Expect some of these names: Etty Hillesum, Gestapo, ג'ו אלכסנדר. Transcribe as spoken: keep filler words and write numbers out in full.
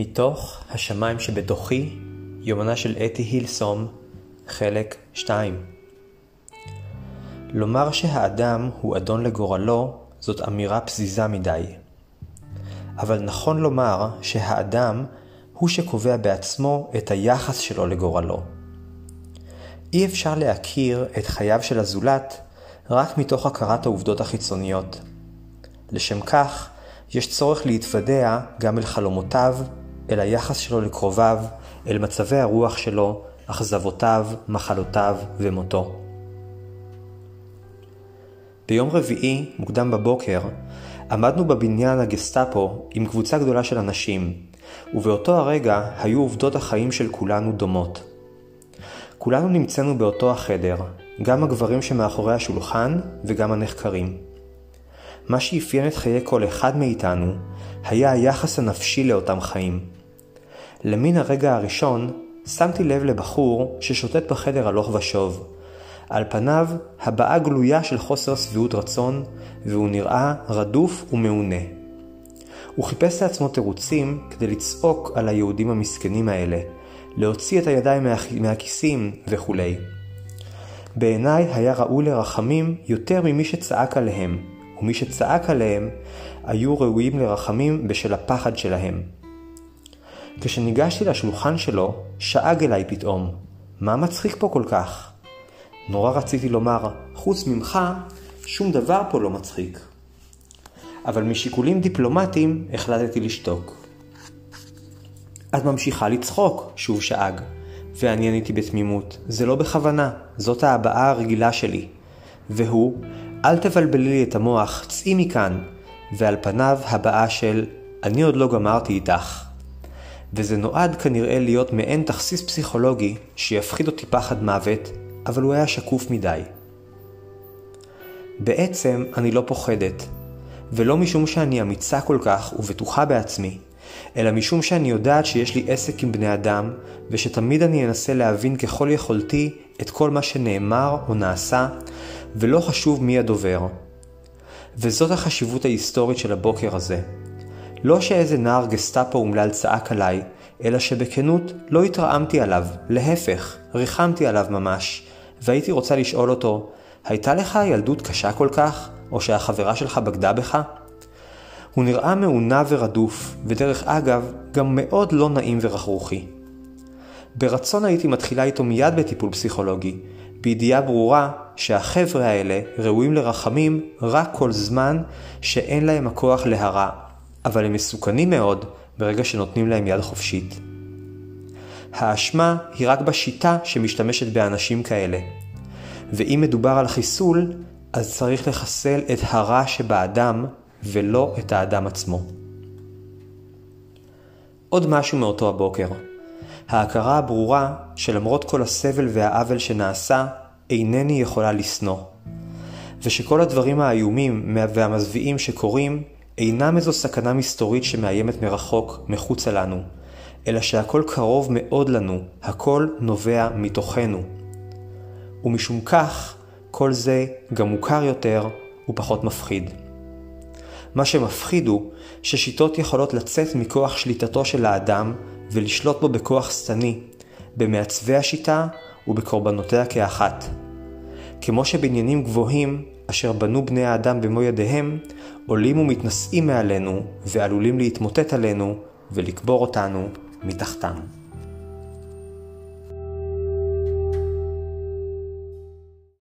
מתוך השמיים שבתוכי, יומנה של אתי הילסום, חלק שתיים. לומר שהאדם הוא אדון לגורלו, זאת אמירה פזיזה מדי. אבל נכון לומר שהאדם הוא שקובע בעצמו את היחס שלו לגורלו. אי אפשר להכיר את חייו של הזולת רק מתוך הכרת העובדות החיצוניות. לשם כך, יש צורך להתוודע גם אל חלומותיו, אל היחס שלו לקרוביו, אל מצבי הרוח שלו, אכזבותיו, מחלותיו ומותו. ביום רביעי, מוקדם בבוקר, עמדנו בבניין הגסטאפו עם קבוצה גדולה של אנשים, ובאותו הרגע היו עובדות החיים של כולנו דומות. כולנו נמצאנו באותו החדר, גם הגברים שמאחורי השולחן וגם הנחקרים. מה שאפיין את חיי כל אחד מאיתנו היה היחס הנפשי לאותם חיים. למין הרגע הראשון שמתי לב לבחור ששוטט בחדר הלוך ושוב. על פניו הבעה גלויה של חוסר סביעות רצון, והוא נראה רדוף ומעונה. הוא חיפש לעצמו תירוצים כדי לצעוק על היהודים המסכנים האלה, להוציא את הידיים מהכיסים וכו'. בעיניי היה ראוי לרחמים יותר ממי שצעק עליהם, ומי שצעק עליהם היו ראויים לרחמים בשל הפחד שלהם. כשניגשתי לשולחן שלו, שאג אליי פתאום, מה מצחיק פה כל כך? נורא רציתי לומר, חוץ ממך, שום דבר פה לא מצחיק. אבל משיקולים דיפלומטיים החלטתי לשתוק. את ממשיכה לצחוק, שוב שאג, ואני עניתי בתמימות, זה לא בכוונה, זאת ההבעה הרגילה שלי. והוא, אל תבלבלי לי את המוח, צאי מכאן, ועל פניו הבעה של, אני עוד לא גמרתי איתך. וזה נועד כנראה להיות מעין תכסיס פסיכולוגי שיפחיד אותי פחד מוות, אבל הוא היה שקוף מדי. בעצם אני לא פוחדת, ולא משום שאני אמיצה כל כך ובטוחה בעצמי, אלא משום שאני יודעת שיש לי עסק עם בני אדם, ושתמיד אני אנסה להבין ככל יכולתי את כל מה שנאמר או נעשה, ולא חשוב מי הדובר. וזאת החשיבות ההיסטורית של הבוקר הזה. לא שאיזה נער גסטאפו אומלל צעק עליי, אלא שבכנות לא התרעמתי עליו, להפך, ריחמתי עליו ממש, והייתי רוצה לשאול אותו, הייתה לך ילדות קשה כל כך, או שהחברה שלך בגדה בך? הוא נראה מעונה ורדוף, ודרך אגב, גם מאוד לא נעים ורכרוכי. ברצון הייתי מתחילה איתו מיד בטיפול פסיכולוגי, בידיעה ברורה שהחבר'ה האלה ראויים לרחמים רק כל זמן שאין להם הכוח להרע, אבל הם מסוכנים מאוד ברגע שנותנים להם יד חופשית. האשמה היא רק בשיטה שמשתמשת באנשים כאלה. ואם מדובר על חיסול, אז צריך לחסל את הרע שבאדם ולא את האדם עצמו. עוד משהו מאותו הבוקר. ההכרה הברורה שלמרות כל הסבל והעוול שנעשה, אינני יכולה לסנוע. ושכל הדברים האיומים והמזוויעים שקורים, אינם איזו סכנה מסתורית שמאיימת מרחוק, מחוצה לנו, אלא שהכל קרוב מאוד לנו, הכל נובע מתוכנו. ומשום כך, כל זה גם מוכר יותר ופחות מפחיד. מה שמפחיד הוא ששיטות יכולות לצאת מכוח שליטתו של האדם ולשלוט בו בכוח סתני, במעצבי השיטה ובקורבנותיה כאחת. כמו שבניינים גבוהים, אשר בנו בני האדם במו ידיהם, עולים ומתנשאים מעלינו ועלולים להתמוטט עלינו ולקבור אותנו מתחתם.